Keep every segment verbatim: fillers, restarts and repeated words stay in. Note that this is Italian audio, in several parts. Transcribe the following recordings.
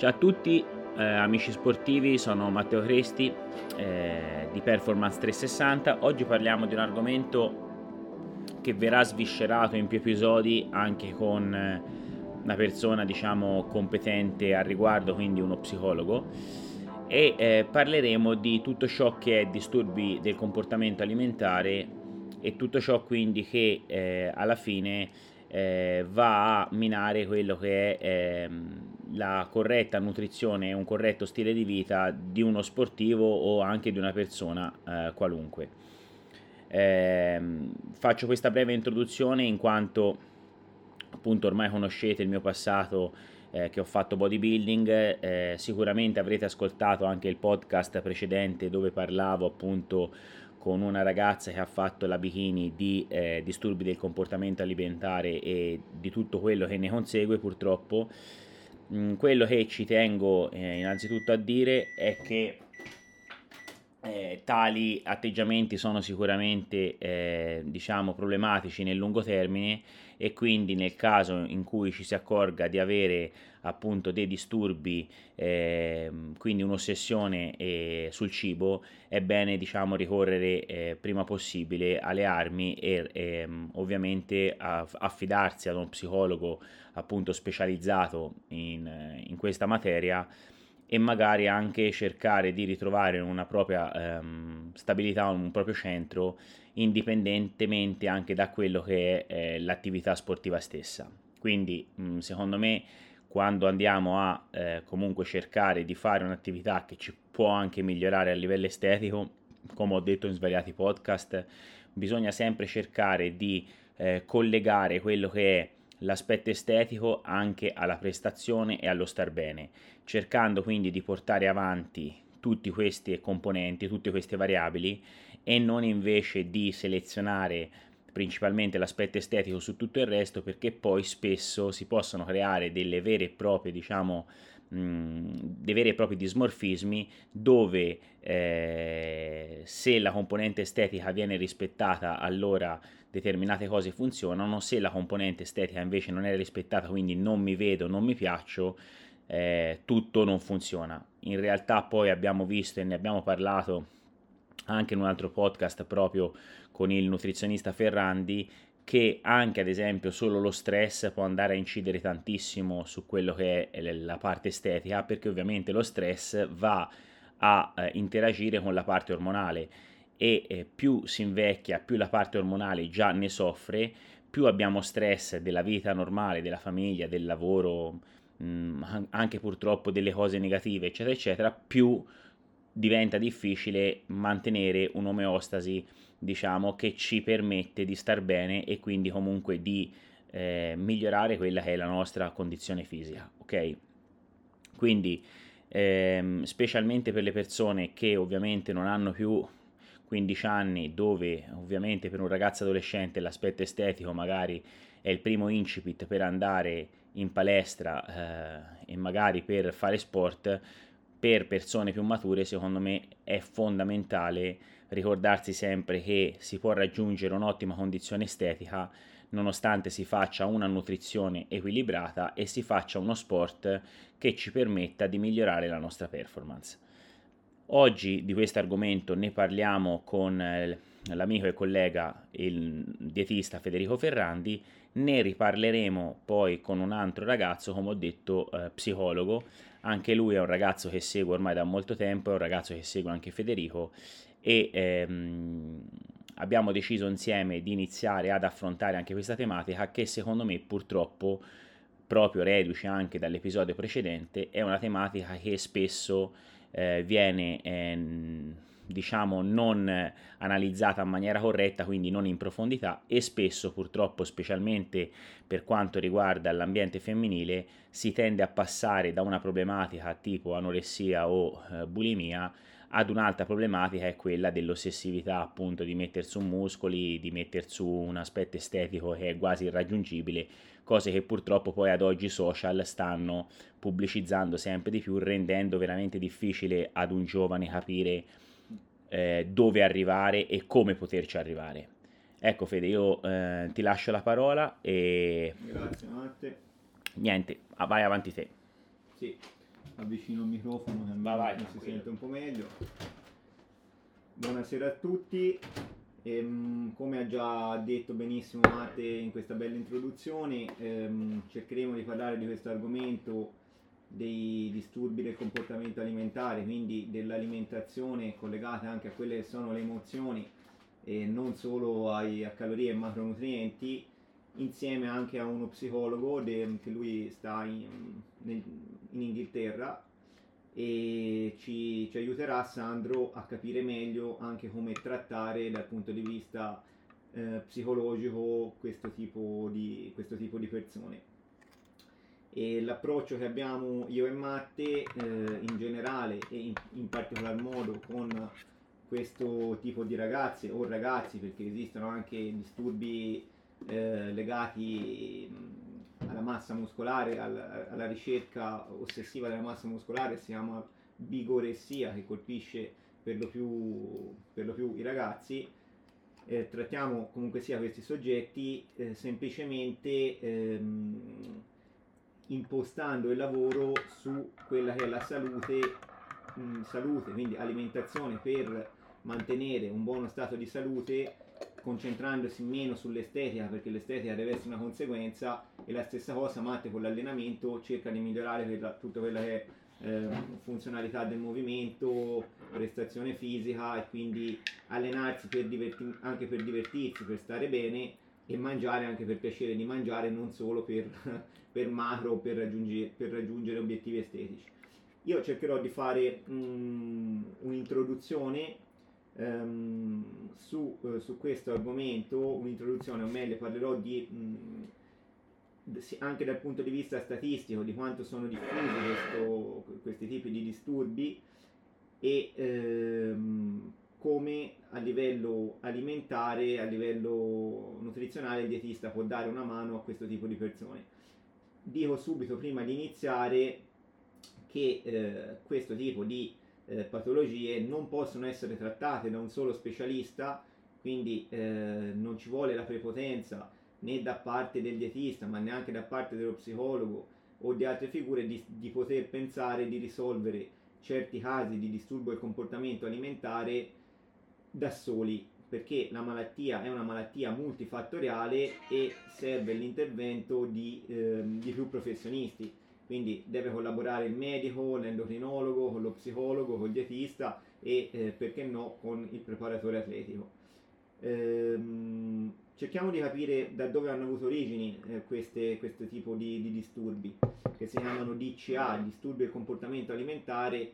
Ciao a tutti eh, amici sportivi, sono Matteo Cresti eh, di Performance trecentosessanta. Oggi parliamo di un argomento che verrà sviscerato in più episodi anche con eh, una persona diciamo competente al riguardo, quindi uno psicologo, e eh, parleremo di tutto ciò che è disturbi del comportamento alimentare e tutto ciò quindi che eh, alla fine eh, va a minare quello che è eh, la corretta nutrizione e un corretto stile di vita di uno sportivo o anche di una persona eh, qualunque. Eh, faccio questa breve introduzione in quanto appunto ormai conoscete il mio passato, eh, che ho fatto bodybuilding, eh, sicuramente avrete ascoltato anche il podcast precedente dove parlavo appunto con una ragazza che ha fatto la bikini di eh, disturbi del comportamento alimentare e di tutto quello che ne consegue purtroppo. Quello che ci tengo eh, innanzitutto a dire è che eh, tali atteggiamenti sono sicuramente eh, diciamo problematici nel lungo termine, e quindi nel caso in cui ci si accorga di avere appunto dei disturbi, eh, quindi un'ossessione eh, sul cibo, è bene diciamo ricorrere eh, prima possibile alle armi e eh, ovviamente a, affidarsi ad un psicologo appunto specializzato in, in questa materia, e magari anche cercare di ritrovare una propria ehm, stabilità, un proprio centro, indipendentemente anche da quello che è eh, l'attività sportiva stessa. Quindi mh, secondo me quando andiamo a eh, comunque cercare di fare un'attività che ci può anche migliorare a livello estetico, come ho detto in svariati podcast, bisogna sempre cercare di eh, collegare quello che è l'aspetto estetico anche alla prestazione e allo star bene, cercando quindi di portare avanti tutti questi componenti, tutte queste variabili, e non invece di selezionare principalmente l'aspetto estetico su tutto il resto, perché poi spesso si possono creare delle vere e proprie diciamo mh, dei veri e propri dismorfismi dove eh, se la componente estetica viene rispettata allora determinate cose funzionano, se la componente estetica invece non è rispettata, quindi non mi vedo, non mi piaccio, eh, tutto non funziona. In realtà poi abbiamo visto e ne abbiamo parlato anche in un altro podcast proprio con il nutrizionista Ferrandi, che anche ad esempio solo lo stress può andare a incidere tantissimo su quello che è la parte estetica, perché ovviamente lo stress va a eh, interagire con la parte ormonale e eh, più si invecchia, più la parte ormonale già ne soffre, più abbiamo stress della vita normale, della famiglia, del lavoro, mh, anche purtroppo delle cose negative eccetera eccetera, più diventa difficile mantenere un'omeostasi diciamo che ci permette di star bene e quindi comunque di eh, migliorare quella che è la nostra condizione fisica, ok? Quindi ehm, specialmente per le persone che ovviamente non hanno più quindici anni, dove ovviamente per un ragazzo adolescente l'aspetto estetico magari è il primo incipit per andare in palestra eh, e magari per fare sport. Per persone più mature, secondo me, è fondamentale ricordarsi sempre che si può raggiungere un'ottima condizione estetica nonostante si faccia una nutrizione equilibrata e si faccia uno sport che ci permetta di migliorare la nostra performance. Oggi di questo argomento ne parliamo con l'amico e collega, il dietista Federico Ferrandi, ne riparleremo poi con un altro ragazzo, come ho detto, eh, psicologo. Anche lui è un ragazzo che seguo ormai da molto tempo, è un ragazzo che segue anche Federico, e ehm, abbiamo deciso insieme di iniziare ad affrontare anche questa tematica che secondo me purtroppo, proprio reduce anche dall'episodio precedente, è una tematica che spesso eh, viene eh, diciamo non analizzata in maniera corretta, quindi non in profondità, e spesso purtroppo specialmente per quanto riguarda l'ambiente femminile si tende a passare da una problematica tipo anoressia o eh, bulimia ad un'altra problematica, è quella dell'ossessività appunto di metter su muscoli, di metter su un aspetto estetico che è quasi irraggiungibile, cose che purtroppo poi ad oggi i social stanno pubblicizzando sempre di più, rendendo veramente difficile ad un giovane capire dove arrivare e come poterci arrivare. Ecco Fede, io eh, ti lascio la parola e... Grazie Matte. Niente, vai avanti te. Sì, avvicino il microfono che va, vai, si sente un po' meglio. Buonasera a tutti. Ehm, come ha già detto benissimo Matte in questa bella introduzione, ehm, cercheremo di parlare di questo argomento dei disturbi del comportamento alimentare, quindi dell'alimentazione collegata anche a quelle che sono le emozioni e non solo ai, a calorie e macronutrienti, insieme anche a uno psicologo de, che lui sta in, nel, in Inghilterra e ci, ci aiuterà Sandro a capire meglio anche come trattare dal punto di vista eh, psicologico questo tipo di, questo tipo di persone. E l'approccio che abbiamo io e Matte eh, in generale e in, in particolar modo con questo tipo di ragazze o ragazzi, perché esistono anche disturbi eh, legati alla massa muscolare, alla, alla ricerca ossessiva della massa muscolare, si chiama bigoressia, che colpisce per lo più, per lo più i ragazzi. Eh, trattiamo comunque sia questi soggetti eh, semplicemente ehm, impostando il lavoro su quella che è la salute, mh, salute, quindi alimentazione per mantenere un buono stato di salute, concentrandosi meno sull'estetica, perché l'estetica deve essere una conseguenza, e la stessa cosa Matte con l'allenamento cerca di migliorare quella, tutta quella che è eh, funzionalità del movimento, prestazione fisica, e quindi allenarsi per diverti- anche per divertirsi, per stare bene, e mangiare anche per piacere di mangiare, non solo per, per macro o per raggiungere, per raggiungere obiettivi estetici. Io cercherò di fare um, un'introduzione um, su, uh, su questo argomento, un'introduzione, o meglio parlerò di, um, anche dal punto di vista statistico, di quanto sono diffusi questi tipi di disturbi e um, come a livello alimentare, a livello nutrizionale il dietista può dare una mano a questo tipo di persone. Dico subito prima di iniziare che eh, questo tipo di eh, patologie non possono essere trattate da un solo specialista, quindi eh, non ci vuole la prepotenza né da parte del dietista, ma neanche da parte dello psicologo o di altre figure di, di poter pensare di risolvere certi casi di disturbo del comportamento alimentare da soli, perché la malattia è una malattia multifattoriale e serve l'intervento di, ehm, di più professionisti, quindi deve collaborare il medico, l'endocrinologo, con lo psicologo, col dietista e eh, perché no con il preparatore atletico. Ehm, cerchiamo di capire da dove hanno avuto origini eh, queste, questo tipo di, di disturbi, che si chiamano D C A, disturbi del comportamento alimentare,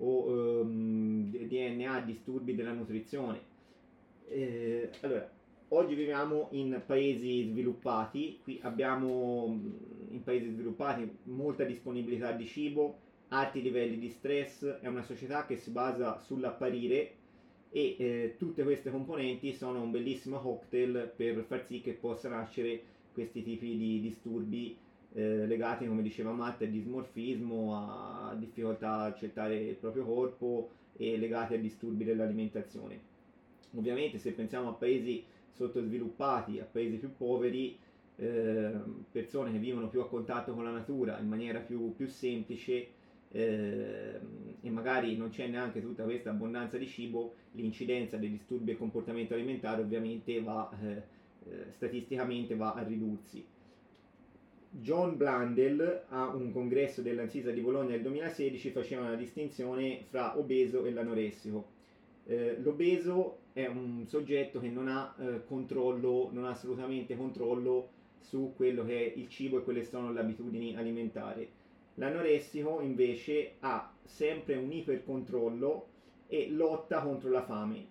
o ehm, D N A, disturbi della nutrizione. Eh, allora, oggi viviamo in paesi sviluppati, qui abbiamo in paesi sviluppati molta disponibilità di cibo, alti livelli di stress, è una società che si basa sull'apparire e eh, tutte queste componenti sono un bellissimo cocktail per far sì che possa nascere questi tipi di disturbi Eh, legati, come diceva Matt, a dismorfismo, a difficoltà a accettare il proprio corpo e legati a disturbi dell'alimentazione. Ovviamente se pensiamo a paesi sottosviluppati, a paesi più poveri, eh, persone che vivono più a contatto con la natura in maniera più, più semplice eh, e magari non c'è neanche tutta questa abbondanza di cibo, l'incidenza dei disturbi del comportamento alimentare ovviamente va, eh, statisticamente va a ridursi. John Blundell, a un congresso dell'ANSISA di Bologna del duemilasedici, faceva una distinzione fra obeso e l'anoressico. Eh, l'obeso è un soggetto che non ha eh, controllo, non ha assolutamente controllo su quello che è il cibo e quelle sono le abitudini alimentari. L'anoressico invece ha sempre un ipercontrollo e lotta contro la fame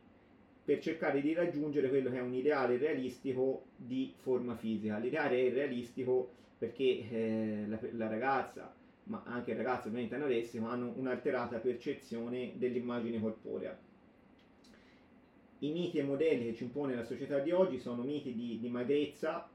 per cercare di raggiungere quello che è un ideale realistico di forma fisica. L'ideale è realistico perché eh, la, la ragazza, ma anche il ragazzo ovviamente anoressico, hanno un'alterata percezione dell'immagine corporea. I miti e modelli che ci impone la società di oggi sono miti di, di magrezza,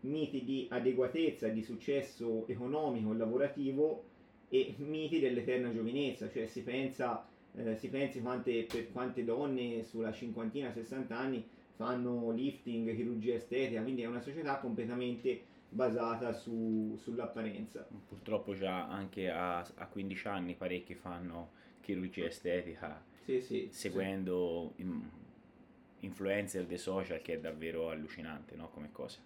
miti di adeguatezza, di successo economico e lavorativo e miti dell'eterna giovinezza, cioè si pensa, eh, si pensi quante, per quante donne sulla cinquantina, sessanta anni fanno lifting, chirurgia estetica, quindi è una società completamente basata su, sull'apparenza. Purtroppo già anche a, a quindici anni parecchi fanno chirurgia estetica, sì, sì, seguendo sì. In, influencer dei social, che è davvero allucinante, no? Come cosa.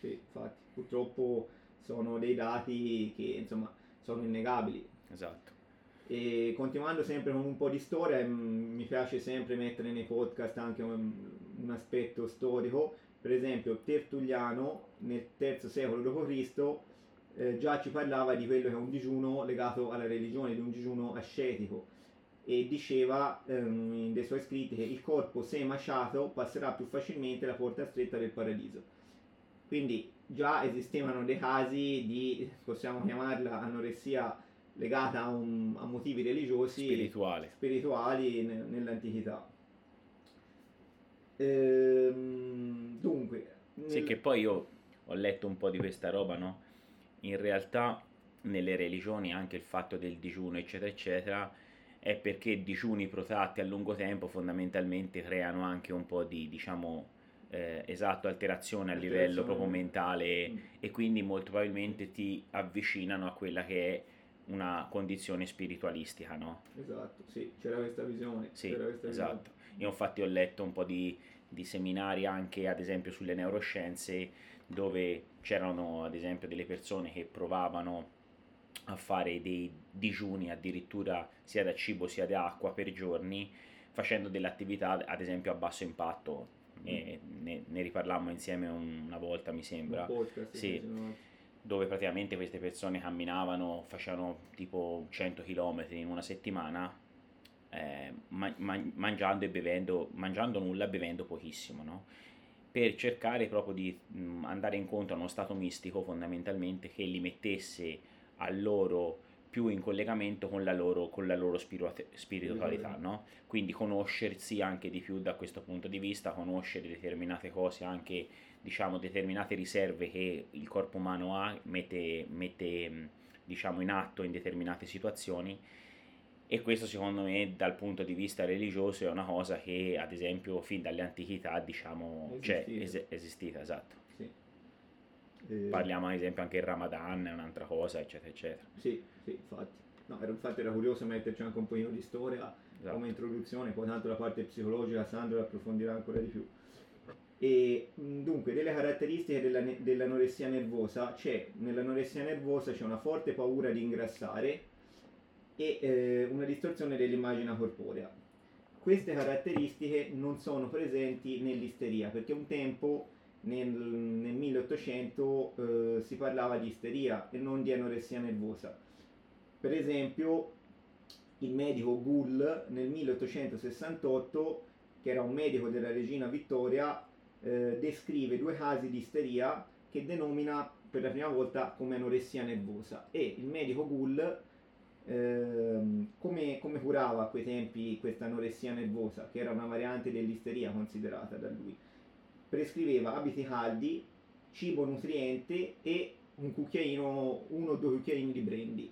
Sì, infatti, purtroppo sono dei dati che insomma sono innegabili. Esatto. E continuando sempre con un po' di storia, mh, mi piace sempre mettere nei podcast anche un, un aspetto storico. Per esempio Tertulliano nel terzo secolo dopo Cristo eh, già ci parlava di quello che è un digiuno legato alla religione, di un digiuno ascetico, e diceva ehm, dei suoi scritti che il corpo, se maciato, passerà più facilmente la porta stretta del paradiso. Quindi già esistevano dei casi di, possiamo chiamarla, anoressia legata a, un, a motivi religiosi, spirituali, spirituali ne, nell'antichità. Ehm, dunque nel... sì, che poi io ho letto un po' di questa roba, no? In realtà nelle religioni anche il fatto del digiuno eccetera eccetera è perché digiuni protratti a lungo tempo fondamentalmente creano anche un po' di, diciamo, eh, esatto, alterazione a alterazione. livello proprio mentale, mm. e quindi molto probabilmente ti avvicinano a quella che è una condizione spiritualistica, no? Esatto, sì, c'era questa visione. Sì, c'era questa esatto. Visione. Io infatti ho letto un po' di, di seminari anche ad esempio sulle neuroscienze, dove c'erano ad esempio delle persone che provavano a fare dei digiuni addirittura sia da cibo sia da acqua per giorni, facendo dell'attività ad esempio a basso impatto, mm. e ne, ne riparlammo insieme una volta mi sembra, podcast, sì, sì, dove praticamente queste persone camminavano, facevano tipo cento chilometri in una settimana, eh, ma, ma, mangiando e bevendo, mangiando nulla e bevendo pochissimo, no? Per cercare proprio di mh, andare incontro a uno stato mistico fondamentalmente che li mettesse a loro più in collegamento con la loro, con la loro spiritualità, spiritualità, no? Quindi conoscersi anche di più da questo punto di vista, conoscere determinate cose, anche diciamo determinate riserve che il corpo umano ha, mette, mette diciamo in atto in determinate situazioni, e questo secondo me dal punto di vista religioso è una cosa che ad esempio fin dalle antichità diciamo c'è, cioè, es- esistita, esatto. Eh, Parliamo ad esempio anche il Ramadan, è un'altra cosa, eccetera, eccetera. Sì, sì, infatti. No, era, infatti era curioso metterci anche un pochino di storia, esatto, come introduzione, poi tanto la parte psicologica Sandro approfondirà ancora di più. E dunque, delle caratteristiche della, dell'anoressia nervosa, c'è nell'anoressia nervosa c'è una forte paura di ingrassare e eh, una distorsione dell'immagine corporea. Queste caratteristiche non sono presenti nell'isteria, perché un tempo Nel, nel milleottocento eh, si parlava di isteria e non di anoressia nervosa. Per esempio il medico Gull nel milleottocentosessantotto, che era un medico della regina Vittoria, eh, descrive due casi di isteria che denomina per la prima volta come anoressia nervosa, e il medico Gull eh, come, come curava a quei tempi questa anoressia nervosa, che era una variante dell'isteria considerata da lui, prescriveva abiti caldi, cibo nutriente e un cucchiaino, uno o due cucchiaini di brandy.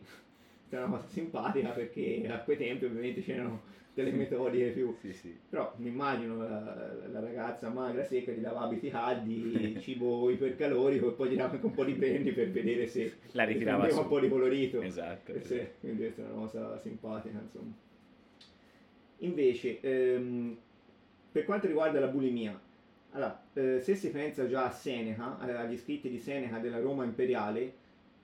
È una cosa simpatica perché a quei tempi ovviamente c'erano delle metodiche più... Sì, sì. Però mi immagino la, la ragazza magra secca gli dava abiti caldi, cibo ipercalorico e poi gli dava anche un po' di brandy per vedere se... La ritirava su. Un po' di colorito. Esatto. Sì. Quindi questa è una cosa simpatica, insomma. Invece, ehm, per quanto riguarda la bulimia, allora, eh, se si pensa già a Seneca, agli scritti di Seneca della Roma imperiale,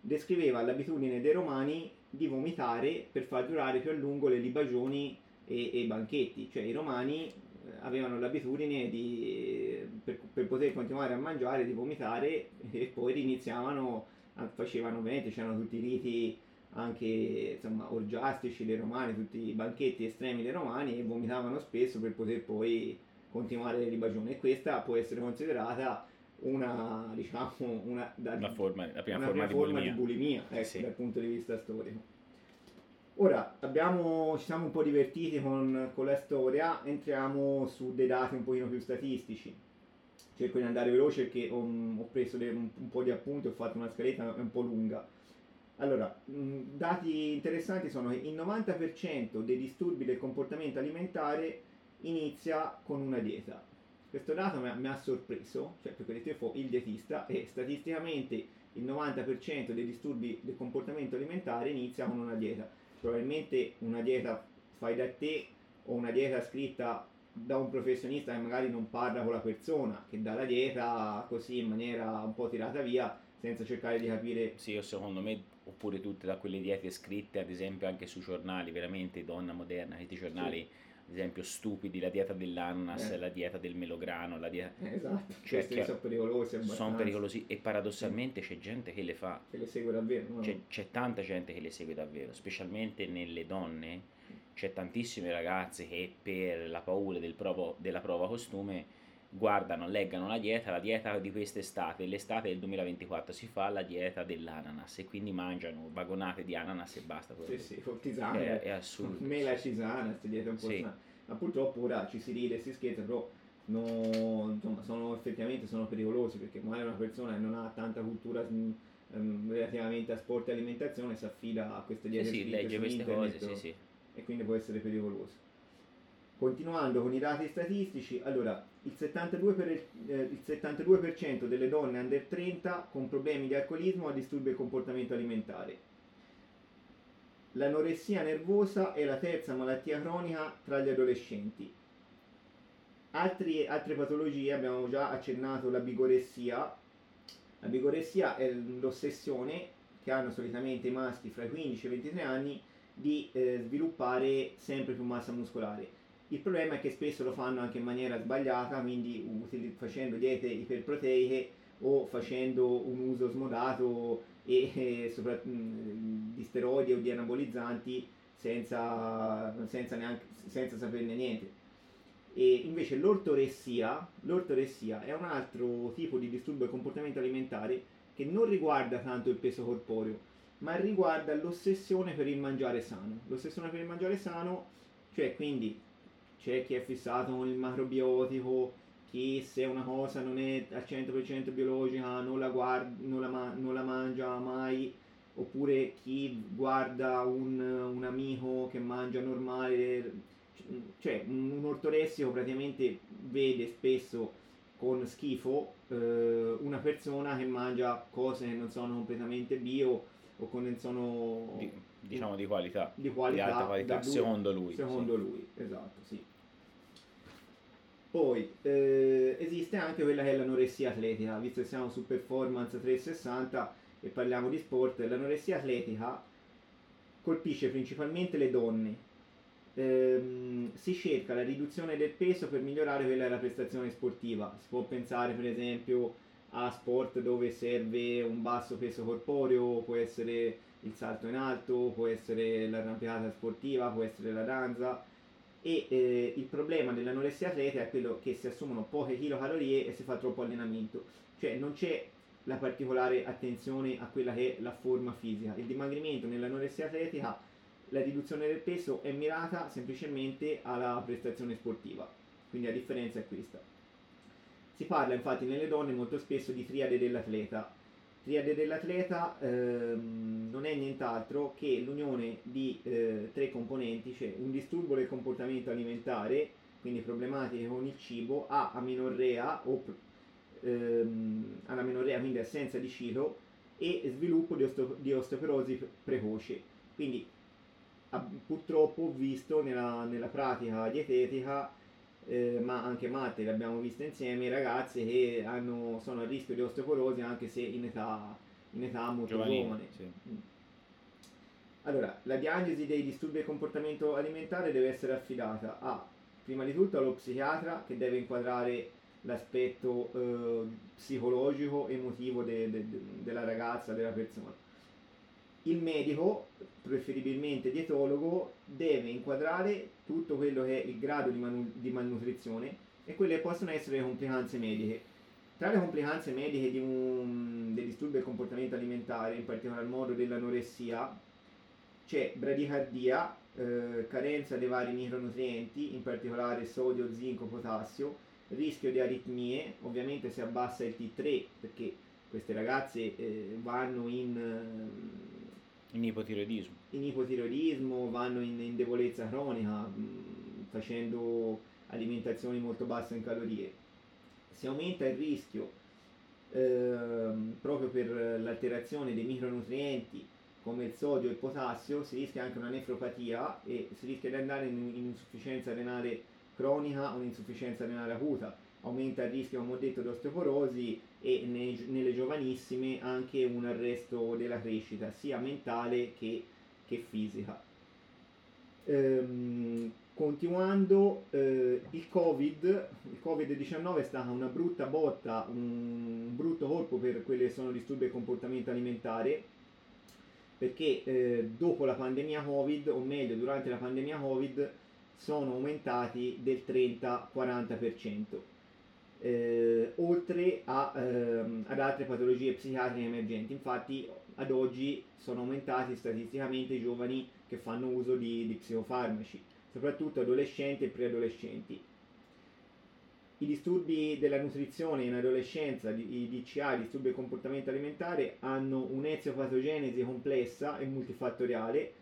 descriveva l'abitudine dei romani di vomitare per far durare più a lungo le libagioni e, e i banchetti. Cioè i romani avevano l'abitudine di, per, per poter continuare a mangiare, di vomitare, e poi riniziavano, facevano ovviamente, c'erano tutti i riti anche insomma orgiastici dei romani, tutti i banchetti estremi dei romani, e vomitavano spesso per poter poi continuare le libagioni, e questa può essere considerata una, diciamo, una, da, una, forma, la prima una forma, prima di, forma bulimia. di bulimia, ecco, sì, dal punto di vista storico. Ora, abbiamo, ci siamo un po' divertiti con, con la storia, entriamo su dei dati un pochino più statistici. Cerco di andare veloce perché ho, ho preso de, un, un po' di appunti, ho fatto una scaletta un po' lunga. Allora, mh, dati interessanti sono che il novanta per cento dei disturbi del comportamento alimentare inizia con una dieta. Questo dato mi ha, mi ha sorpreso, cioè perché ho detto il dietista, e statisticamente il novanta per cento dei disturbi del comportamento alimentare inizia con una dieta. Probabilmente una dieta fai da te o una dieta scritta da un professionista che magari non parla con la persona, che dà la dieta così in maniera un po' tirata via senza cercare di capire. Sì, io secondo me, oppure tutte da quelle diete scritte, ad esempio anche su giornali, veramente Donna Moderna, questi giornali, sì, ad esempio stupidi, la dieta dell'ananas, eh. la dieta del melograno, la dieta... Esatto, cioè, questi sono pericolosi abbastanza. Sono pericolosi e paradossalmente c'è gente che le fa. Che le segue davvero. No? C'è, c'è tanta gente che le segue davvero, specialmente nelle donne, c'è tantissime ragazze che per la paura del provo, della prova costume guardano, leggano la dieta, la dieta di quest'estate, l'estate del duemilaventiquattro si fa la dieta dell'ananas e quindi mangiano vagonate di ananas e basta. Sì, sì, con tisane, è, è assurdo. Mela e tisana, queste diete un po' sì. Ma purtroppo ora ci si ride, si scherza, però no, insomma, sono effettivamente sono pericolosi, perché magari una persona che non ha tanta cultura ehm, relativamente a sport e alimentazione si affida a queste diete, sì, sì, legge queste internet, cose, sì, sì. E quindi può essere pericoloso. Continuando con i dati statistici, allora il settantadue per cento delle donne under trenta con problemi di alcolismo ha disturbi del comportamento alimentare. L'anoressia nervosa è la terza malattia cronica tra gli adolescenti. Altri, altre patologie, abbiamo già accennato la bigoressia. La bigoressia è l'ossessione che hanno solitamente i maschi fra i quindici e i ventitré anni di eh, sviluppare sempre più massa muscolare. Il problema è che spesso lo fanno anche in maniera sbagliata, quindi facendo diete iperproteiche o facendo un uso smodato e, e sopra, mh, di steroidi o di anabolizzanti senza, senza, neanche, senza saperne niente. E invece l'ortoressia, l'ortoressia è un altro tipo di disturbo del comportamento alimentare che non riguarda tanto il peso corporeo, ma riguarda l'ossessione per il mangiare sano. L'ossessione per il mangiare sano, cioè quindi... C'è chi è fissato con il macrobiotico, chi se una cosa non è al cento per cento biologica non la, guarda, non, la man- non la mangia mai, oppure chi guarda un, un amico che mangia normale, cioè un ortoressico praticamente vede spesso con schifo eh, una persona che mangia cose che non sono completamente bio o che non sono... Di- diciamo di qualità, di qualità, di alta qualità, lui, secondo lui. Secondo sì. lui, esatto, sì. Poi eh, esiste anche quella che è l'anoressia atletica, visto che siamo su Performance trecentosessanta e parliamo di sport. L'anoressia atletica colpisce principalmente le donne. Ehm, si cerca la riduzione del peso per migliorare quella della prestazione sportiva. Si può pensare per esempio a sport dove serve un basso peso corporeo, può essere il salto in alto, può essere l'arrampicata sportiva, può essere la danza. E eh, il problema dell'anoressia atletica è quello che si assumono poche kilocalorie e si fa troppo allenamento, cioè non c'è la particolare attenzione a quella che è la forma fisica. Il dimagrimento nell'anoressia atletica, la riduzione del peso è mirata semplicemente alla prestazione sportiva, quindi la differenza è questa. Si parla infatti nelle donne molto spesso di triade dell'atleta. Triade dell'atleta ehm, non è nient'altro che l'unione di eh, tre componenti, cioè un disturbo del comportamento alimentare, quindi problematiche con il cibo, ha amenorrea, o ehm, all'amenorrea, quindi assenza di ciclo, e sviluppo di, osteo- di osteoporosi precoce. Quindi ab- purtroppo ho visto nella, nella pratica dietetica, Eh, ma anche Matte, l'abbiamo vista insieme, ragazze che hanno, sono a rischio di osteoporosi anche se in età, in età molto giovane. Sì. Allora, la diagnosi dei disturbi del comportamento alimentare deve essere affidata a, prima di tutto, allo psichiatra, che deve inquadrare l'aspetto eh, psicologico, emotivo de, de, de, della ragazza, della persona. Il medico, preferibilmente dietologo, deve inquadrare tutto quello che è il grado di, manu- di malnutrizione e quelle che possono essere le complicanze mediche. Tra le complicanze mediche di un, del disturbo del comportamento alimentare, in particolar modo dell'anoressia, c'è bradicardia, eh, carenza dei vari micronutrienti, in particolare sodio, zinco, potassio, rischio di aritmie, ovviamente si abbassa il T tre perché queste ragazze eh, vanno in... Eh, In ipotiroidismo. In ipotiroidismo, vanno in, in debolezza cronica, mh, facendo alimentazioni molto basse in calorie. Si aumenta il rischio ehm, proprio per l'alterazione dei micronutrienti come il sodio e il potassio, si rischia anche una nefropatia e si rischia di andare in un'insufficienza renale cronica o un'insufficienza renale acuta. Aumenta il rischio, come ho detto, di osteoporosi e ne, nelle giovanissime anche un arresto della crescita, sia mentale che, che fisica. Ehm, continuando, eh, il Covid, il Covid diciannove è stata una brutta botta, un brutto colpo per quelli che sono disturbi del comportamento alimentare, perché eh, dopo la pandemia Covid, o meglio durante la pandemia Covid, sono aumentati del trenta quaranta per cento. Eh, oltre a, ehm, ad altre patologie psichiatriche emergenti. Infatti ad oggi sono aumentati statisticamente i giovani che fanno uso di, di psicofarmaci, soprattutto adolescenti e preadolescenti. I disturbi della nutrizione in adolescenza, i D C A, i disturbi del comportamento alimentare, hanno un'eziopatogenesi complessa e multifattoriale.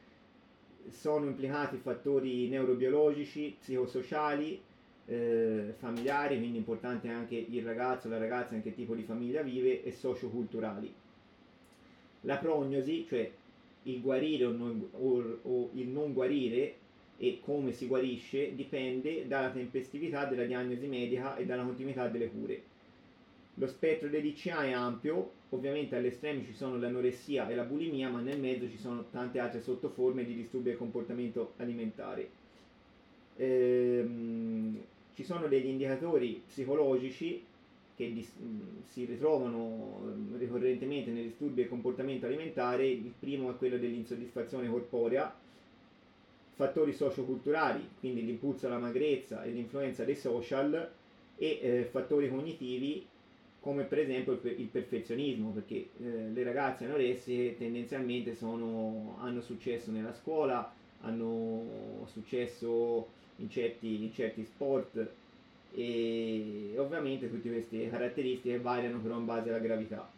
Sono implicati fattori neurobiologici, psicosociali, Eh, familiari, quindi importante anche il ragazzo, la ragazza, in che tipo di famiglia vive, e socioculturali. La prognosi, cioè il guarire o, non, o, o il non guarire e come si guarisce, dipende dalla tempestività della diagnosi medica e dalla continuità delle cure. Lo spettro dei D C A è ampio, ovviamente all'estremo ci sono l'anoressia e la bulimia, ma nel mezzo ci sono tante altre sottoforme di disturbi del comportamento alimentare. Ehm, Ci sono degli indicatori psicologici che dis- si ritrovano ricorrentemente nei disturbi del comportamento alimentare. Il primo è quello dell'insoddisfazione corporea, fattori socioculturali, quindi l'impulso alla magrezza e l'influenza dei social, e eh, fattori cognitivi come per esempio il, per- il perfezionismo, perché eh, le ragazze anoressiche tendenzialmente sono, hanno successo nella scuola, hanno successo in certi, in certi sport, e ovviamente tutte queste caratteristiche variano però in base alla gravità.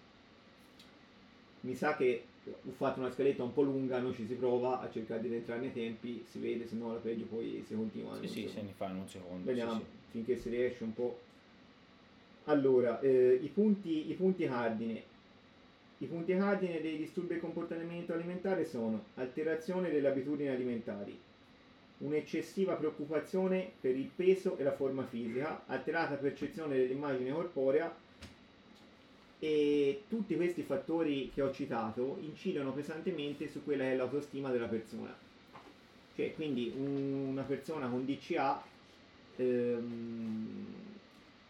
Mi sa che ho fatto una scaletta un po' lunga, noi ci si prova a cercare di entrare nei tempi, si vede, se no alla peggio poi si continua. Sì, sì, se ne fa un secondo. Vediamo, sì, sì. Finché si riesce un po'. Allora, eh, i punti, i punti cardine. I punti cardine dei disturbi del comportamento alimentare sono: alterazione delle abitudini alimentari, un'eccessiva preoccupazione per il peso e la forma fisica, alterata percezione dell'immagine corporea, e tutti questi fattori che ho citato incidono pesantemente su quella che è l'autostima della persona. Cioè, quindi un, una persona con D C A ehm,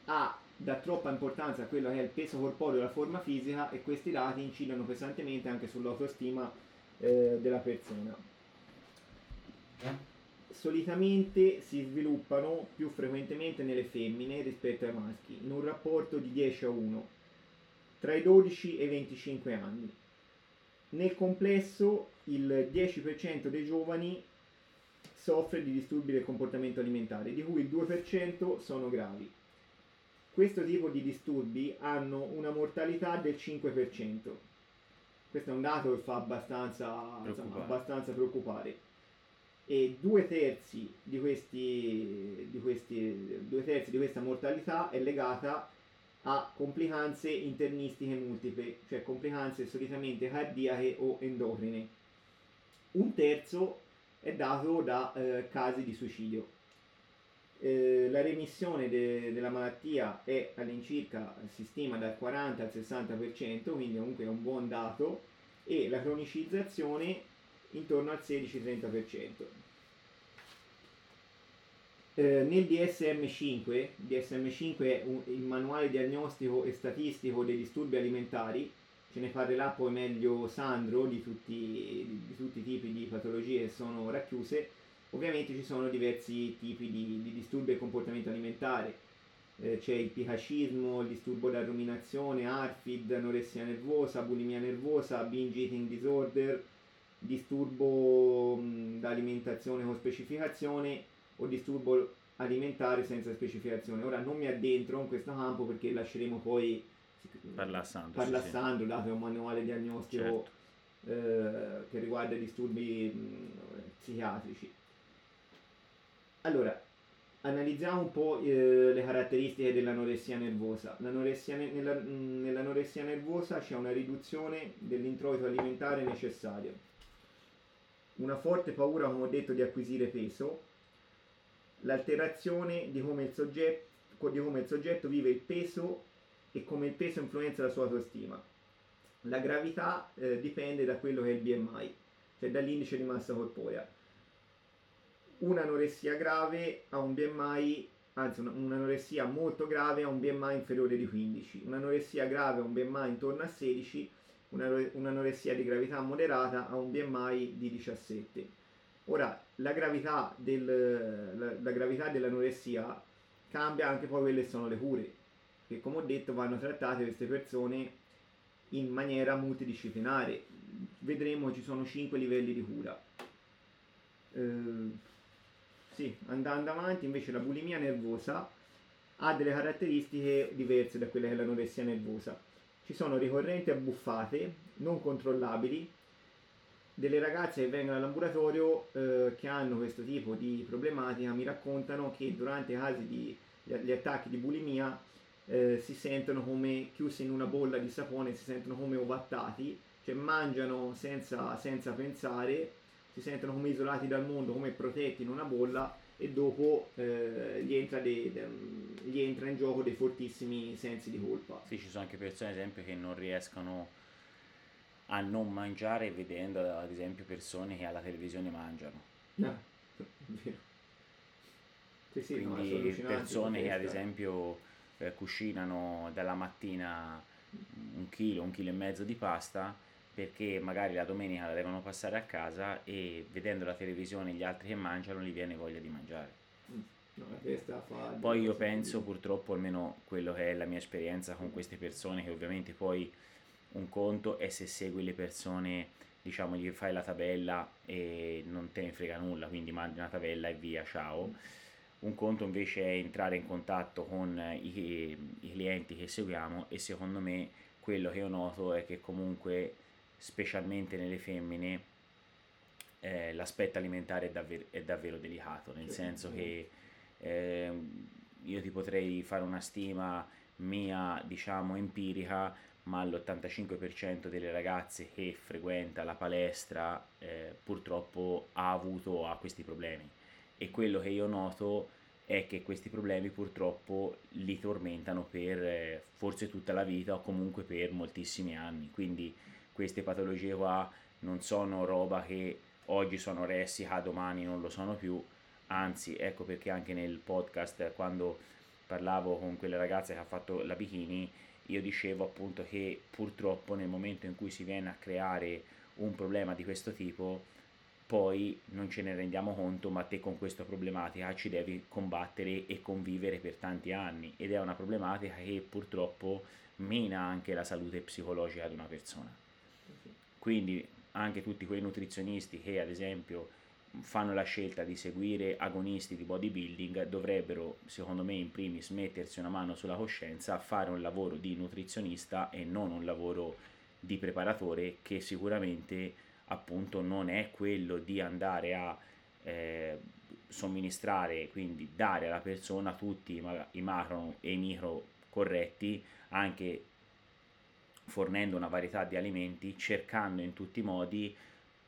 ha dà troppa importanza a quello che è il peso corporeo e la forma fisica, e questi dati incidono pesantemente anche sull'autostima eh, della persona. Solitamente si sviluppano più frequentemente nelle femmine rispetto ai maschi, in un rapporto di dieci a uno, tra i dodici e i venticinque anni. Nel complesso il dieci per cento dei giovani soffre di disturbi del comportamento alimentare, di cui il due per cento sono gravi. Questo tipo di disturbi hanno una mortalità del cinque per cento. Questo è un dato che fa abbastanza preoccupare. Abbastanza preoccupare. E due terzi di, questi, di, questi, due terzi di questa mortalità è legata a complicanze internistiche multiple, cioè complicanze solitamente cardiache o endocrine. Un terzo è dato da eh, casi di suicidio. Eh, la remissione de- della malattia è all'incirca, si stima, dal quaranta al sessanta per cento, quindi comunque è un buon dato, e la cronicizzazione intorno al sedici trenta per cento. Eh, nel D S M cinque, D S M cinque è un, il manuale diagnostico e statistico dei disturbi alimentari, ce ne parlerà poi meglio Sandro di tutti, di, di tutti i tipi di patologie che sono racchiuse. Ovviamente ci sono diversi tipi di, di disturbi del comportamento alimentare, eh, c'è il picacismo, il disturbo da ruminazione, A R F I D, anoressia nervosa, bulimia nervosa, binge eating disorder, disturbo mh, da alimentazione con specificazione o disturbo alimentare senza specificazione. Ora non mi addentro in questo campo perché lasceremo poi parlassando, parlassando sì, dato è un manuale diagnostico, certo, eh, che riguarda i disturbi mh, psichiatrici. Allora, Analizziamo un po' eh, le caratteristiche dell'anoressia nervosa. L'anoressia ne- nella, mh, nell'anoressia nervosa c'è una riduzione dell'introito alimentare necessario, una forte paura, come ho detto, di acquisire peso, l'alterazione di come il soggetto, di come il soggetto vive il peso e come il peso influenza la sua autostima. La gravità eh, dipende da quello che è il B M I, cioè dall'indice di massa corporea. Un'anoressia grave ha un B M I, anzi un'anoressia molto grave ha un B M I inferiore di quindici, un'anoressia grave ha un B M I intorno a sedici, un'anoressia di gravità moderata ha un B M I di diciassette. Ora, la gravità, del, la, la gravità dell'anoressia cambia anche poi quelle che sono le cure, che come ho detto vanno trattate queste persone in maniera multidisciplinare. Vedremo ci sono cinque livelli di cura. Eh, Sì, andando avanti, invece la bulimia nervosa ha delle caratteristiche diverse da quelle che è l'anoressia nervosa. Ci sono ricorrenti abbuffate, non controllabili, delle ragazze che vengono al laboratorio eh, che hanno questo tipo di problematica mi raccontano che durante i casi di gli attacchi di bulimia eh, si sentono come chiusi in una bolla di sapone, si sentono come ovattati, cioè mangiano senza, senza pensare, si sentono come isolati dal mondo, come protetti in una bolla, e dopo eh, gli, entra de, de, gli entra in gioco dei fortissimi sensi di colpa. Sì, ci sono anche persone, ad esempio, che non riescono a non mangiare, vedendo, ad esempio, persone che alla televisione mangiano. No, è vero. Sì, sì, quindi persone che, ad esempio, eh, cucinano dalla mattina un chilo, un chilo e mezzo di pasta, perché magari la domenica la devono passare a casa e vedendo la televisione gli altri che mangiano gli viene voglia di mangiare. No, la fa poi io penso, purtroppo, almeno quello che è la mia esperienza con queste persone, che ovviamente poi un conto è se segui le persone, diciamo, gli fai la tabella e non te ne frega nulla, quindi mandi una tabella e via, ciao. Un conto invece è entrare in contatto con i, i clienti che seguiamo, e secondo me quello che ho noto è che comunque, specialmente nelle femmine, eh, l'aspetto alimentare è davvero, è davvero delicato, nel senso che eh, io ti potrei fare una stima mia, diciamo, empirica, ma l'ottantacinque per cento delle ragazze che frequenta la palestra eh, purtroppo ha avuto o ha questi problemi, e quello che io noto è che questi problemi purtroppo li tormentano per eh, forse tutta la vita, o comunque per moltissimi anni. Quindi queste patologie qua non sono roba che oggi sono ressica, domani non lo sono più, anzi, ecco perché anche nel podcast, quando parlavo con quella ragazza che ha fatto la bikini, io dicevo appunto che purtroppo nel momento in cui si viene a creare un problema di questo tipo, poi non ce ne rendiamo conto, ma te con questa problematica ci devi combattere e convivere per tanti anni, ed è una problematica che purtroppo mina anche la salute psicologica di una persona. Quindi anche tutti quei nutrizionisti che, ad esempio, fanno la scelta di seguire agonisti di bodybuilding dovrebbero, secondo me, in primis mettersi una mano sulla coscienza, fare un lavoro di nutrizionista e non un lavoro di preparatore, che sicuramente, appunto, non è quello di andare a eh, somministrare, quindi dare alla persona tutti i macro e i micro corretti, anche fornendo una varietà di alimenti, cercando in tutti i modi,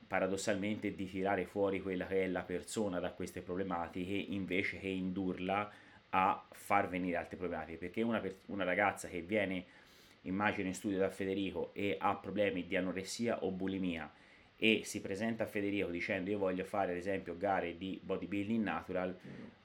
paradossalmente, di tirare fuori quella che è la persona da queste problematiche, invece che indurla a far venire altre problematiche. Perché una, per- una ragazza che viene, immagino, in studio da Federico e ha problemi di anoressia o bulimia, e si presenta a Federico dicendo io voglio fare, ad esempio, gare di bodybuilding natural,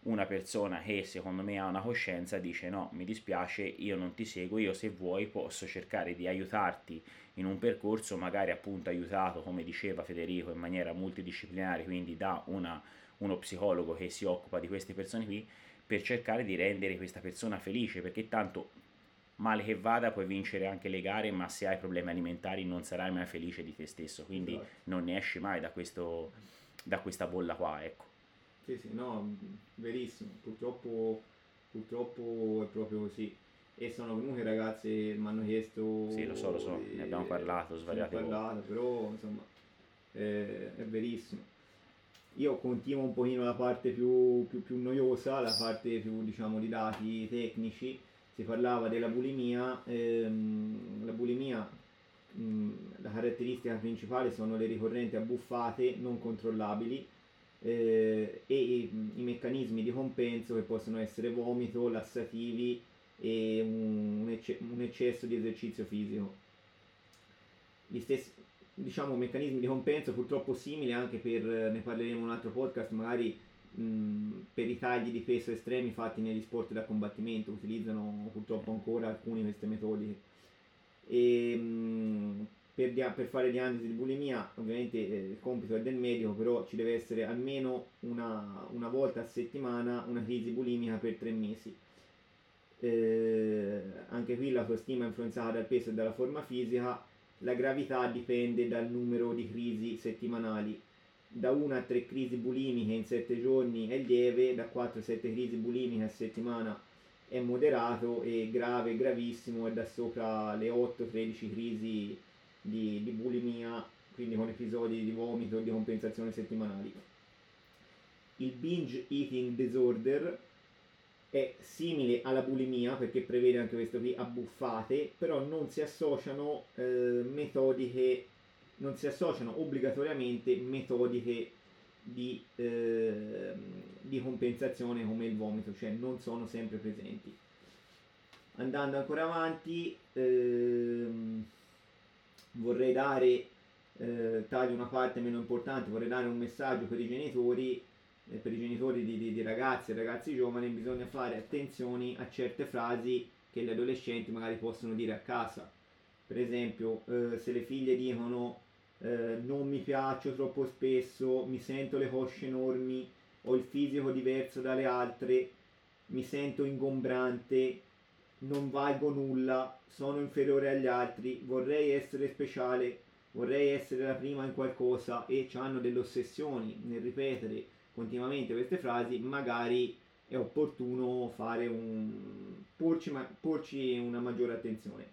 una persona che, secondo me, ha una coscienza dice no, mi dispiace, io non ti seguo, io se vuoi posso cercare di aiutarti in un percorso, magari, appunto, aiutato, come diceva Federico, in maniera multidisciplinare, quindi da una, uno psicologo che si occupa di queste persone qui, per cercare di rendere questa persona felice, perché tanto male che vada puoi vincere anche le gare, ma se hai problemi alimentari non sarai mai felice di te stesso, quindi esatto, non ne esci mai da, questo, da questa bolla qua, ecco. Sì, sì, no, verissimo, purtroppo, purtroppo è proprio così, e sono venute ragazze, mi hanno chiesto... Sì, lo so, lo so, e, ne abbiamo parlato, svariate volte. Ne abbiamo parlato, però, insomma, è, è verissimo. Io continuo un pochino la parte più, più, più noiosa, la parte più, diciamo, di dati tecnici. Si parlava della bulimia, ehm, la bulimia, mh, la caratteristica principale sono le ricorrenti abbuffate non controllabili eh, e i, i meccanismi di compenso che possono essere vomito, lassativi e un, ecce- un eccesso di esercizio fisico. Gli stessi, diciamo, meccanismi di compenso purtroppo simili anche per, ne parleremo in un altro podcast, magari mh, per i tagli di peso estremi fatti negli sport da combattimento, utilizzano purtroppo ancora alcuni di queste metodiche. E, mh, per, dia- per fare diagnosi di bulimia ovviamente eh, il compito è del medico, però ci deve essere almeno una, una volta a settimana una crisi bulimica per tre mesi. Eh, anche qui l'autostima è influenzata dal peso e dalla forma fisica. La gravità dipende dal numero di crisi settimanali. Da una a tre crisi bulimiche in sette giorni è lieve, da quattro a sette crisi bulimiche a settimana è moderato e grave, gravissimo, è da sopra le otto a tredici crisi di, di bulimia, quindi con episodi di vomito e di compensazione settimanali. Il binge eating disorder è simile alla bulimia perché prevede anche questo qui, abbuffate, però non si associano eh, metodiche, non si associano obbligatoriamente metodiche di, eh, di compensazione come il vomito, cioè non sono sempre presenti. Andando ancora avanti, eh, vorrei dare, eh, taglio una parte meno importante, vorrei dare un messaggio per i genitori. Per i genitori di, di, di ragazzi e ragazzi giovani bisogna fare attenzione a certe frasi che gli adolescenti magari possono dire a casa. Per esempio, eh, se le figlie dicono eh, non mi piaccio troppo spesso, mi sento le cosce enormi, ho il fisico diverso dalle altre, mi sento ingombrante, non valgo nulla, sono inferiore agli altri, vorrei essere speciale, vorrei essere la prima in qualcosa, e hanno delle ossessioni nel ripetere continuamente queste frasi, magari è opportuno fare un porci, ma, porci una maggiore attenzione.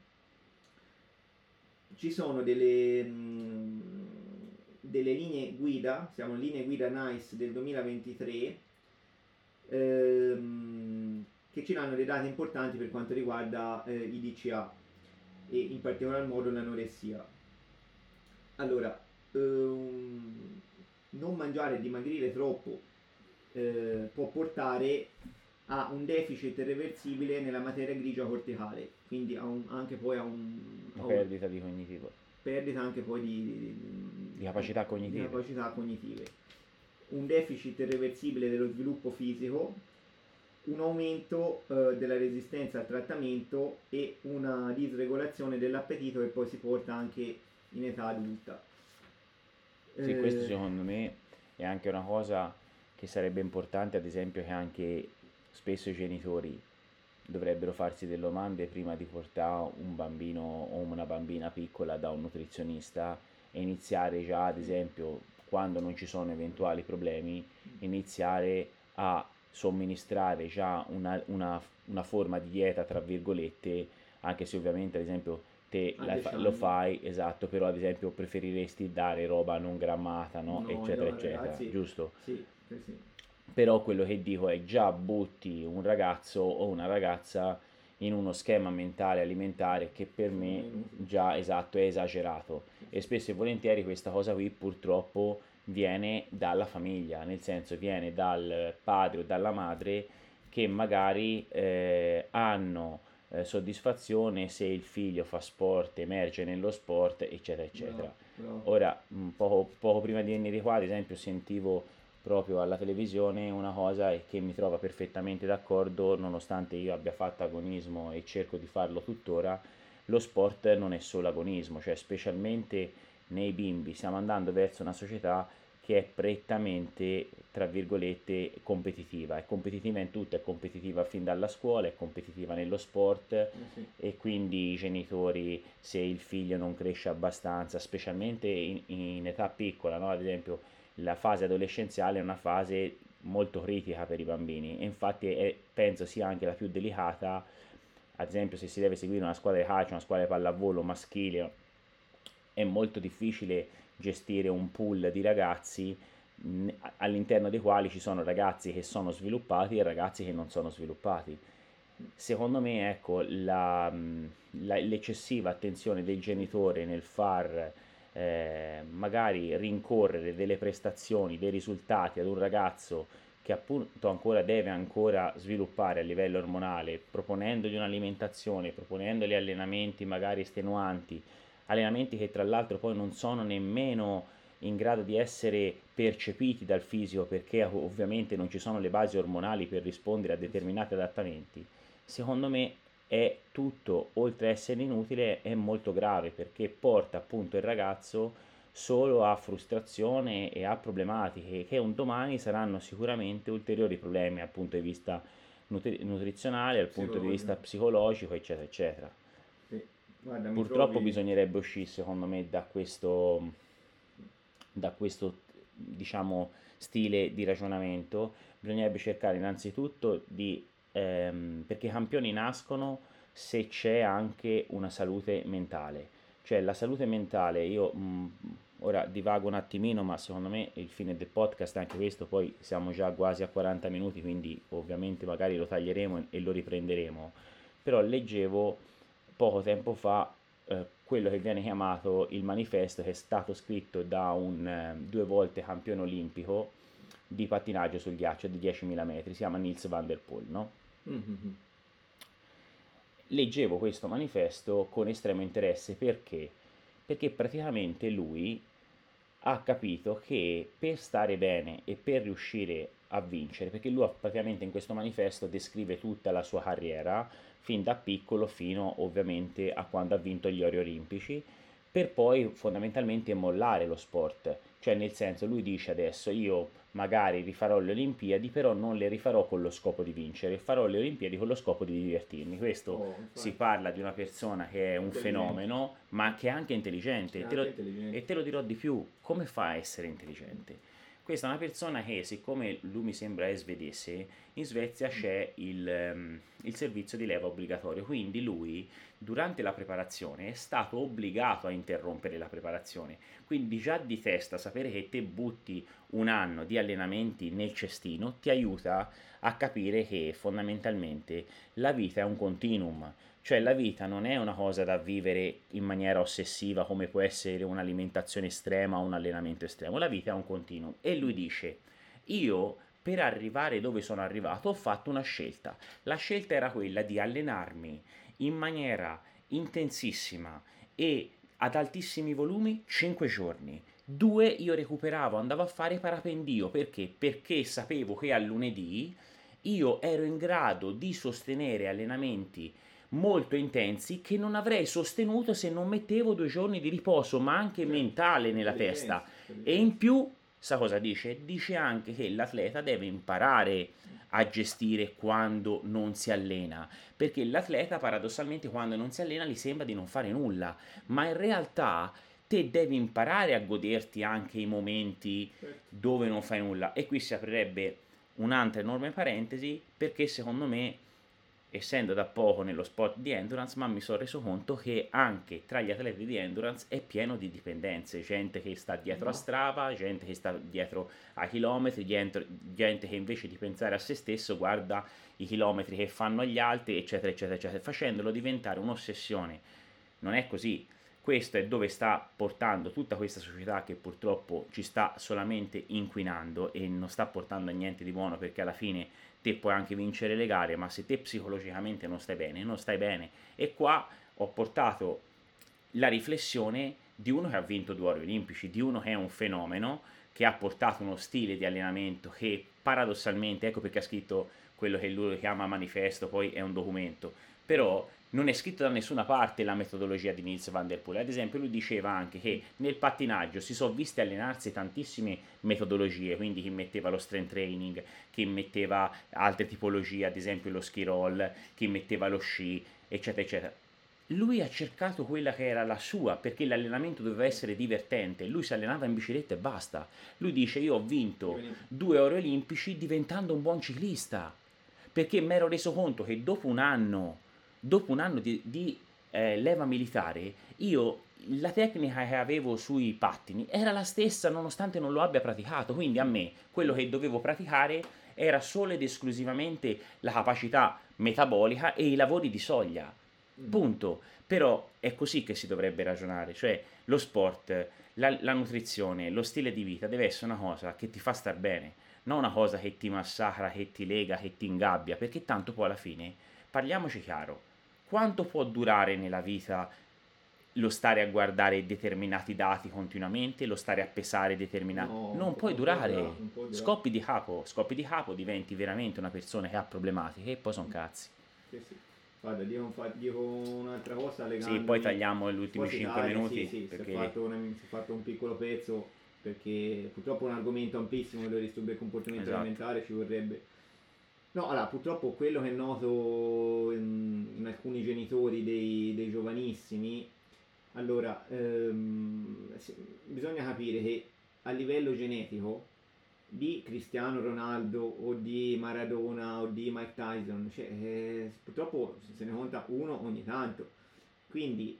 Ci sono delle, mh, delle linee guida, siamo in linee guida NICE del duemilaventitré, ehm, che ci danno dei dati importanti per quanto riguarda eh, i D C A e in particolar modo l'anoressia. Allora, ehm, non mangiare e dimagrire troppo eh, può portare a un deficit irreversibile nella materia grigia corticale, quindi a un, anche poi a un a una perdita un, di cognitivo, perdita anche poi di, di, di capacità cognitive. Di capacità cognitive, un deficit irreversibile dello sviluppo fisico, un aumento eh, della resistenza al trattamento e una disregolazione dell'appetito che poi si porta anche in età adulta. Sì, questo secondo me è anche una cosa che sarebbe importante, ad esempio, che anche spesso i genitori dovrebbero farsi delle domande prima di portare un bambino o una bambina piccola da un nutrizionista e iniziare già, ad esempio, quando non ci sono eventuali problemi, iniziare a somministrare già una, una, una forma di dieta, tra virgolette, anche se ovviamente, ad esempio, te la, lo fai, esatto, però ad esempio preferiresti dare roba non grammata, no? No, eccetera, no, eccetera, ragazzi, giusto? Sì, sì. Però quello che dico è già butti un ragazzo o una ragazza in uno schema mentale alimentare che per me già, esatto, è esagerato, e spesso e volentieri questa cosa qui purtroppo viene dalla famiglia, nel senso viene dal padre o dalla madre che magari eh, hanno soddisfazione se il figlio fa sport, emerge nello sport, eccetera eccetera. No, no. Ora poco, poco prima di venire qua, ad esempio, sentivo proprio alla televisione una cosa che mi trova perfettamente d'accordo, nonostante io abbia fatto agonismo e cerco di farlo tuttora. Lo sport non è solo agonismo, cioè specialmente nei bimbi stiamo andando verso una società che è prettamente, tra virgolette, competitiva, è competitiva in tutto, è competitiva fin dalla scuola, è competitiva nello sport, eh sì. E quindi i genitori, se il figlio non cresce abbastanza, specialmente in, in età piccola, no? Ad esempio la fase adolescenziale è una fase molto critica per i bambini, e infatti è, penso sia anche la più delicata. Ad esempio, se si deve seguire una squadra di calcio, una squadra di pallavolo maschile, è molto difficile gestire un pool di ragazzi all'interno dei quali ci sono ragazzi che sono sviluppati e ragazzi che non sono sviluppati. Secondo me, ecco, la, la, l'eccessiva attenzione del genitore nel far eh, magari rincorrere delle prestazioni, dei risultati ad un ragazzo che appunto ancora deve ancora sviluppare a livello ormonale, proponendogli un'alimentazione, proponendogli allenamenti magari estenuanti, allenamenti che tra l'altro poi non sono nemmeno in grado di essere percepiti dal fisico, perché ovviamente non ci sono le basi ormonali per rispondere a determinati adattamenti, secondo me è tutto, oltre a essere inutile, è molto grave, perché porta appunto il ragazzo solo a frustrazione e a problematiche che un domani saranno sicuramente ulteriori problemi dal punto di vista nutri- nutrizionale, dal punto di vista psicologico, eccetera eccetera. Sì. Guarda, purtroppo trovi... bisognerebbe uscire, secondo me, da questo... da questo, diciamo, stile di ragionamento. Bisognerebbe cercare innanzitutto di ehm, perché i campioni nascono se c'è anche una salute mentale, cioè la salute mentale. Io mh, ora divago un attimino, ma secondo me il fine del podcast è anche questo, poi siamo già quasi a quaranta minuti, quindi ovviamente magari lo taglieremo e lo riprenderemo, però leggevo poco tempo fa quello che viene chiamato il manifesto, che è stato scritto da un due volte campione olimpico di pattinaggio sul ghiaccio di diecimila metri, si chiama Nils Van Der Poel, no? Mm-hmm. Leggevo questo manifesto con estremo interesse, perché? Perché praticamente lui ha capito che per stare bene e per riuscire a vincere, perché lui praticamente in questo manifesto descrive tutta la sua carriera fin da piccolo fino ovviamente a quando ha vinto gli ori olimpici, per poi fondamentalmente mollare lo sport, cioè nel senso, lui dice adesso io magari rifarò le Olimpiadi, però non le rifarò con lo scopo di vincere, farò le Olimpiadi con lo scopo di divertirmi. Questo oh, si parla di una persona che è un fenomeno, ma che è anche intelligente, è anche te lo, intelligente. E te lo dirò di più, come fa a essere intelligente? Questa è una persona che, siccome lui mi sembra è svedese, in Svezia c'è il, um, il servizio di leva obbligatorio, quindi lui durante la preparazione è stato obbligato a interrompere la preparazione, quindi già di testa sapere che te butti un anno di allenamenti nel cestino ti aiuta a capire che fondamentalmente la vita è un continuum, cioè la vita non è una cosa da vivere in maniera ossessiva come può essere un'alimentazione estrema o un allenamento estremo, la vita è un continuum. E lui dice, io per arrivare dove sono arrivato ho fatto una scelta, la scelta era quella di allenarmi in maniera intensissima e ad altissimi volumi cinque giorni, due io recuperavo, andavo a fare parapendio, perché? Perché sapevo che al lunedì io ero in grado di sostenere allenamenti molto intensi che non avrei sostenuto se non mettevo due giorni di riposo, ma anche mentale nella testa. E in più, sa cosa dice? Dice anche che l'atleta deve imparare a gestire quando non si allena, perché l'atleta paradossalmente quando non si allena gli sembra di non fare nulla, ma in realtà te devi imparare a goderti anche i momenti dove non fai nulla. E qui si aprirebbe un'altra enorme parentesi, perché secondo me, essendo da poco nello sport di endurance, ma mi sono reso conto che anche tra gli atleti di endurance è pieno di dipendenze, gente che sta dietro no. a Strava, gente che sta dietro a chilometri, dietro, gente che invece di pensare a se stesso guarda i chilometri che fanno agli altri, eccetera eccetera eccetera, facendolo diventare un'ossessione. Non è così, questo è dove sta portando tutta questa società, che purtroppo ci sta solamente inquinando e non sta portando a niente di buono, perché alla fine te puoi anche vincere le gare, ma se te psicologicamente non stai bene, non stai bene. E qua ho portato la riflessione di uno che ha vinto due ori olimpici, di uno che è un fenomeno, che ha portato uno stile di allenamento che paradossalmente, ecco perché ha scritto quello che lui chiama manifesto, poi è un documento, però non è scritto da nessuna parte la metodologia di Nils Van Der Poel. Ad esempio lui diceva anche che nel pattinaggio si sono viste allenarsi tantissime metodologie, quindi chi metteva lo strength training, chi metteva altre tipologie, ad esempio lo ski roll, chi metteva lo sci, eccetera eccetera. Lui ha cercato quella che era la sua, perché l'allenamento doveva essere divertente, lui si allenava in bicicletta e basta. Lui dice, io ho vinto due ori olimpici diventando un buon ciclista, perché mi ero reso conto che dopo un anno Dopo un anno di, di eh, leva militare, io la tecnica che avevo sui pattini era la stessa nonostante non lo abbia praticato, quindi a me quello che dovevo praticare era solo ed esclusivamente la capacità metabolica e i lavori di soglia, punto. Però è così che si dovrebbe ragionare, cioè lo sport, la, la nutrizione, lo stile di vita deve essere una cosa che ti fa star bene, non una cosa che ti massacra, che ti lega, che ti ingabbia, perché tanto poi alla fine, parliamoci chiaro, quanto può durare nella vita lo stare a guardare determinati dati continuamente, lo stare a pesare determinati... No, non puoi durare, durare. durare. Scoppi di capo, scoppi di capo, diventi veramente una persona che ha problematiche e poi sono cazzi. Sì, sì. Guarda, dico, dico un'altra cosa legando... Sì, poi tagliamo gli ultimi cinque minuti. Sì, sì, perché... si, è fatto una, si è fatto un piccolo pezzo, perché purtroppo è un argomento amplissimo, lo disturbo il comportamento esatto. alimentare, ci vorrebbe... No, allora, purtroppo quello che è noto in, in alcuni genitori dei, dei giovanissimi. Allora, ehm, bisogna capire che a livello genetico di Cristiano Ronaldo o di Maradona o di Mike Tyson, cioè, eh, purtroppo se ne conta uno ogni tanto. Quindi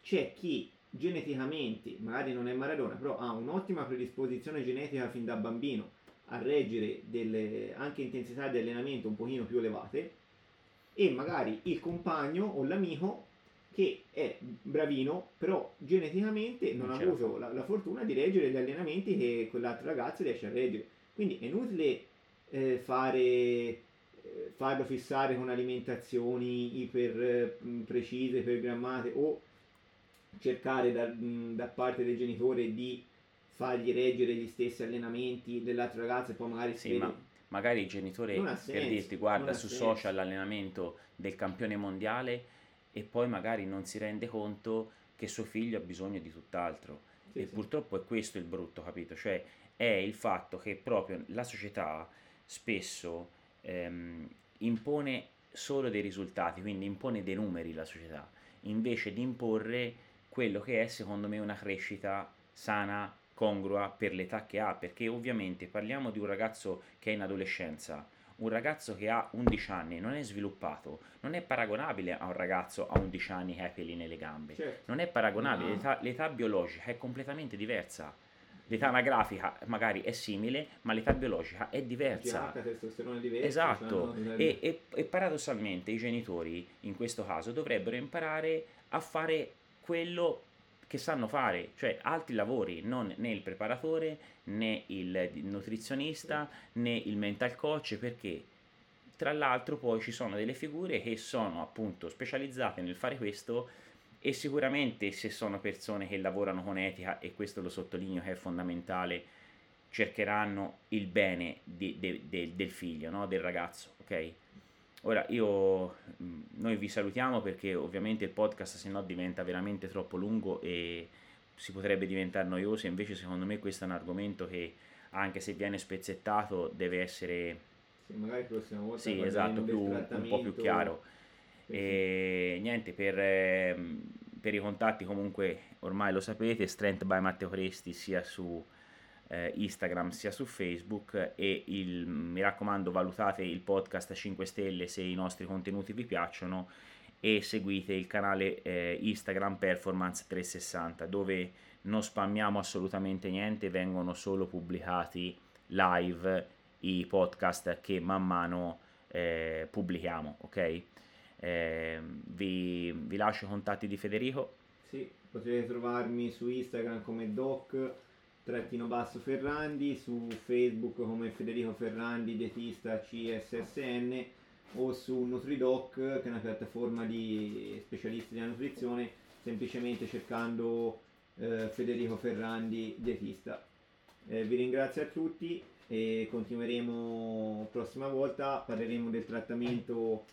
c'è chi geneticamente, magari non è Maradona, però ha un'ottima predisposizione genetica fin da bambino a reggere delle, anche intensità di allenamento un pochino più elevate, e magari il compagno o l'amico che è bravino, però geneticamente non, non ha avuto la, la fortuna di reggere gli allenamenti che quell'altro ragazzo riesce a reggere. Quindi è inutile eh, fare, eh, farlo fissare con alimentazioni iper eh, precise, programmate, o cercare da, da parte del genitore di fargli reggere gli stessi allenamenti dell'altro ragazzo e poi magari si sì, vede... ma... Magari il genitore, senso, per dirti, guarda su senso. social l'allenamento del campione mondiale e poi magari non si rende conto che suo figlio ha bisogno di tutt'altro. Sì, e sì. Purtroppo è questo il brutto, capito? Cioè è il fatto che proprio la società spesso ehm, impone solo dei risultati, quindi impone dei numeri la società, invece di imporre quello che è secondo me una crescita sana, congrua per l'età che ha, perché ovviamente parliamo di un ragazzo che è in adolescenza, un ragazzo che ha undici anni non è sviluppato, non è paragonabile a un ragazzo a undici anni che ha i peli nelle gambe, certo. non è paragonabile, no. l'età, l'età biologica è completamente diversa, l'età anagrafica magari è simile ma l'età biologica è diversa, G H, testosterone diverso, esatto, cioè, no, e, e, e paradossalmente i genitori in questo caso dovrebbero imparare a fare quello che sanno fare, cioè altri lavori, non né il preparatore né il nutrizionista né il mental coach, perché tra l'altro poi ci sono delle figure che sono appunto specializzate nel fare questo, e sicuramente se sono persone che lavorano con etica, e questo lo sottolineo che è fondamentale, cercheranno il bene di, de, de, del figlio, no? Del ragazzo, ok? Ora io, noi vi salutiamo perché ovviamente il podcast se no diventa veramente troppo lungo e si potrebbe diventare noioso, invece secondo me questo è un argomento che anche se viene spezzettato deve essere sì, magari la prossima volta sì, esatto, più, un po' più chiaro. E niente, per, per i contatti comunque ormai lo sapete, Strength by Matteo Cresti sia su Instagram sia su Facebook, e il, mi raccomando, valutate il podcast a cinque stelle se i nostri contenuti vi piacciono, e seguite il canale eh, Instagram Performance trecentosessanta, dove non spammiamo assolutamente niente, vengono solo pubblicati live i podcast che man mano eh, pubblichiamo, ok? Eh, vi, vi lascio i contatti di Federico. Sì, potete trovarmi su Instagram come doc trattino basso Ferrandi, su Facebook come Federico Ferrandi dietista C S S N, o su NutriDoc, che è una piattaforma di specialisti della nutrizione, semplicemente cercando eh, Federico Ferrandi dietista. Eh, vi ringrazio a tutti e continueremo prossima volta, parleremo del trattamento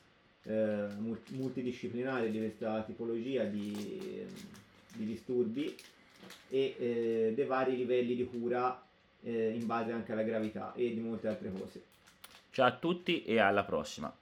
eh, multidisciplinare di questa tipologia di, di disturbi e eh, dei vari livelli di cura eh, in base anche alla gravità e di molte altre cose. Ciao a tutti e alla prossima.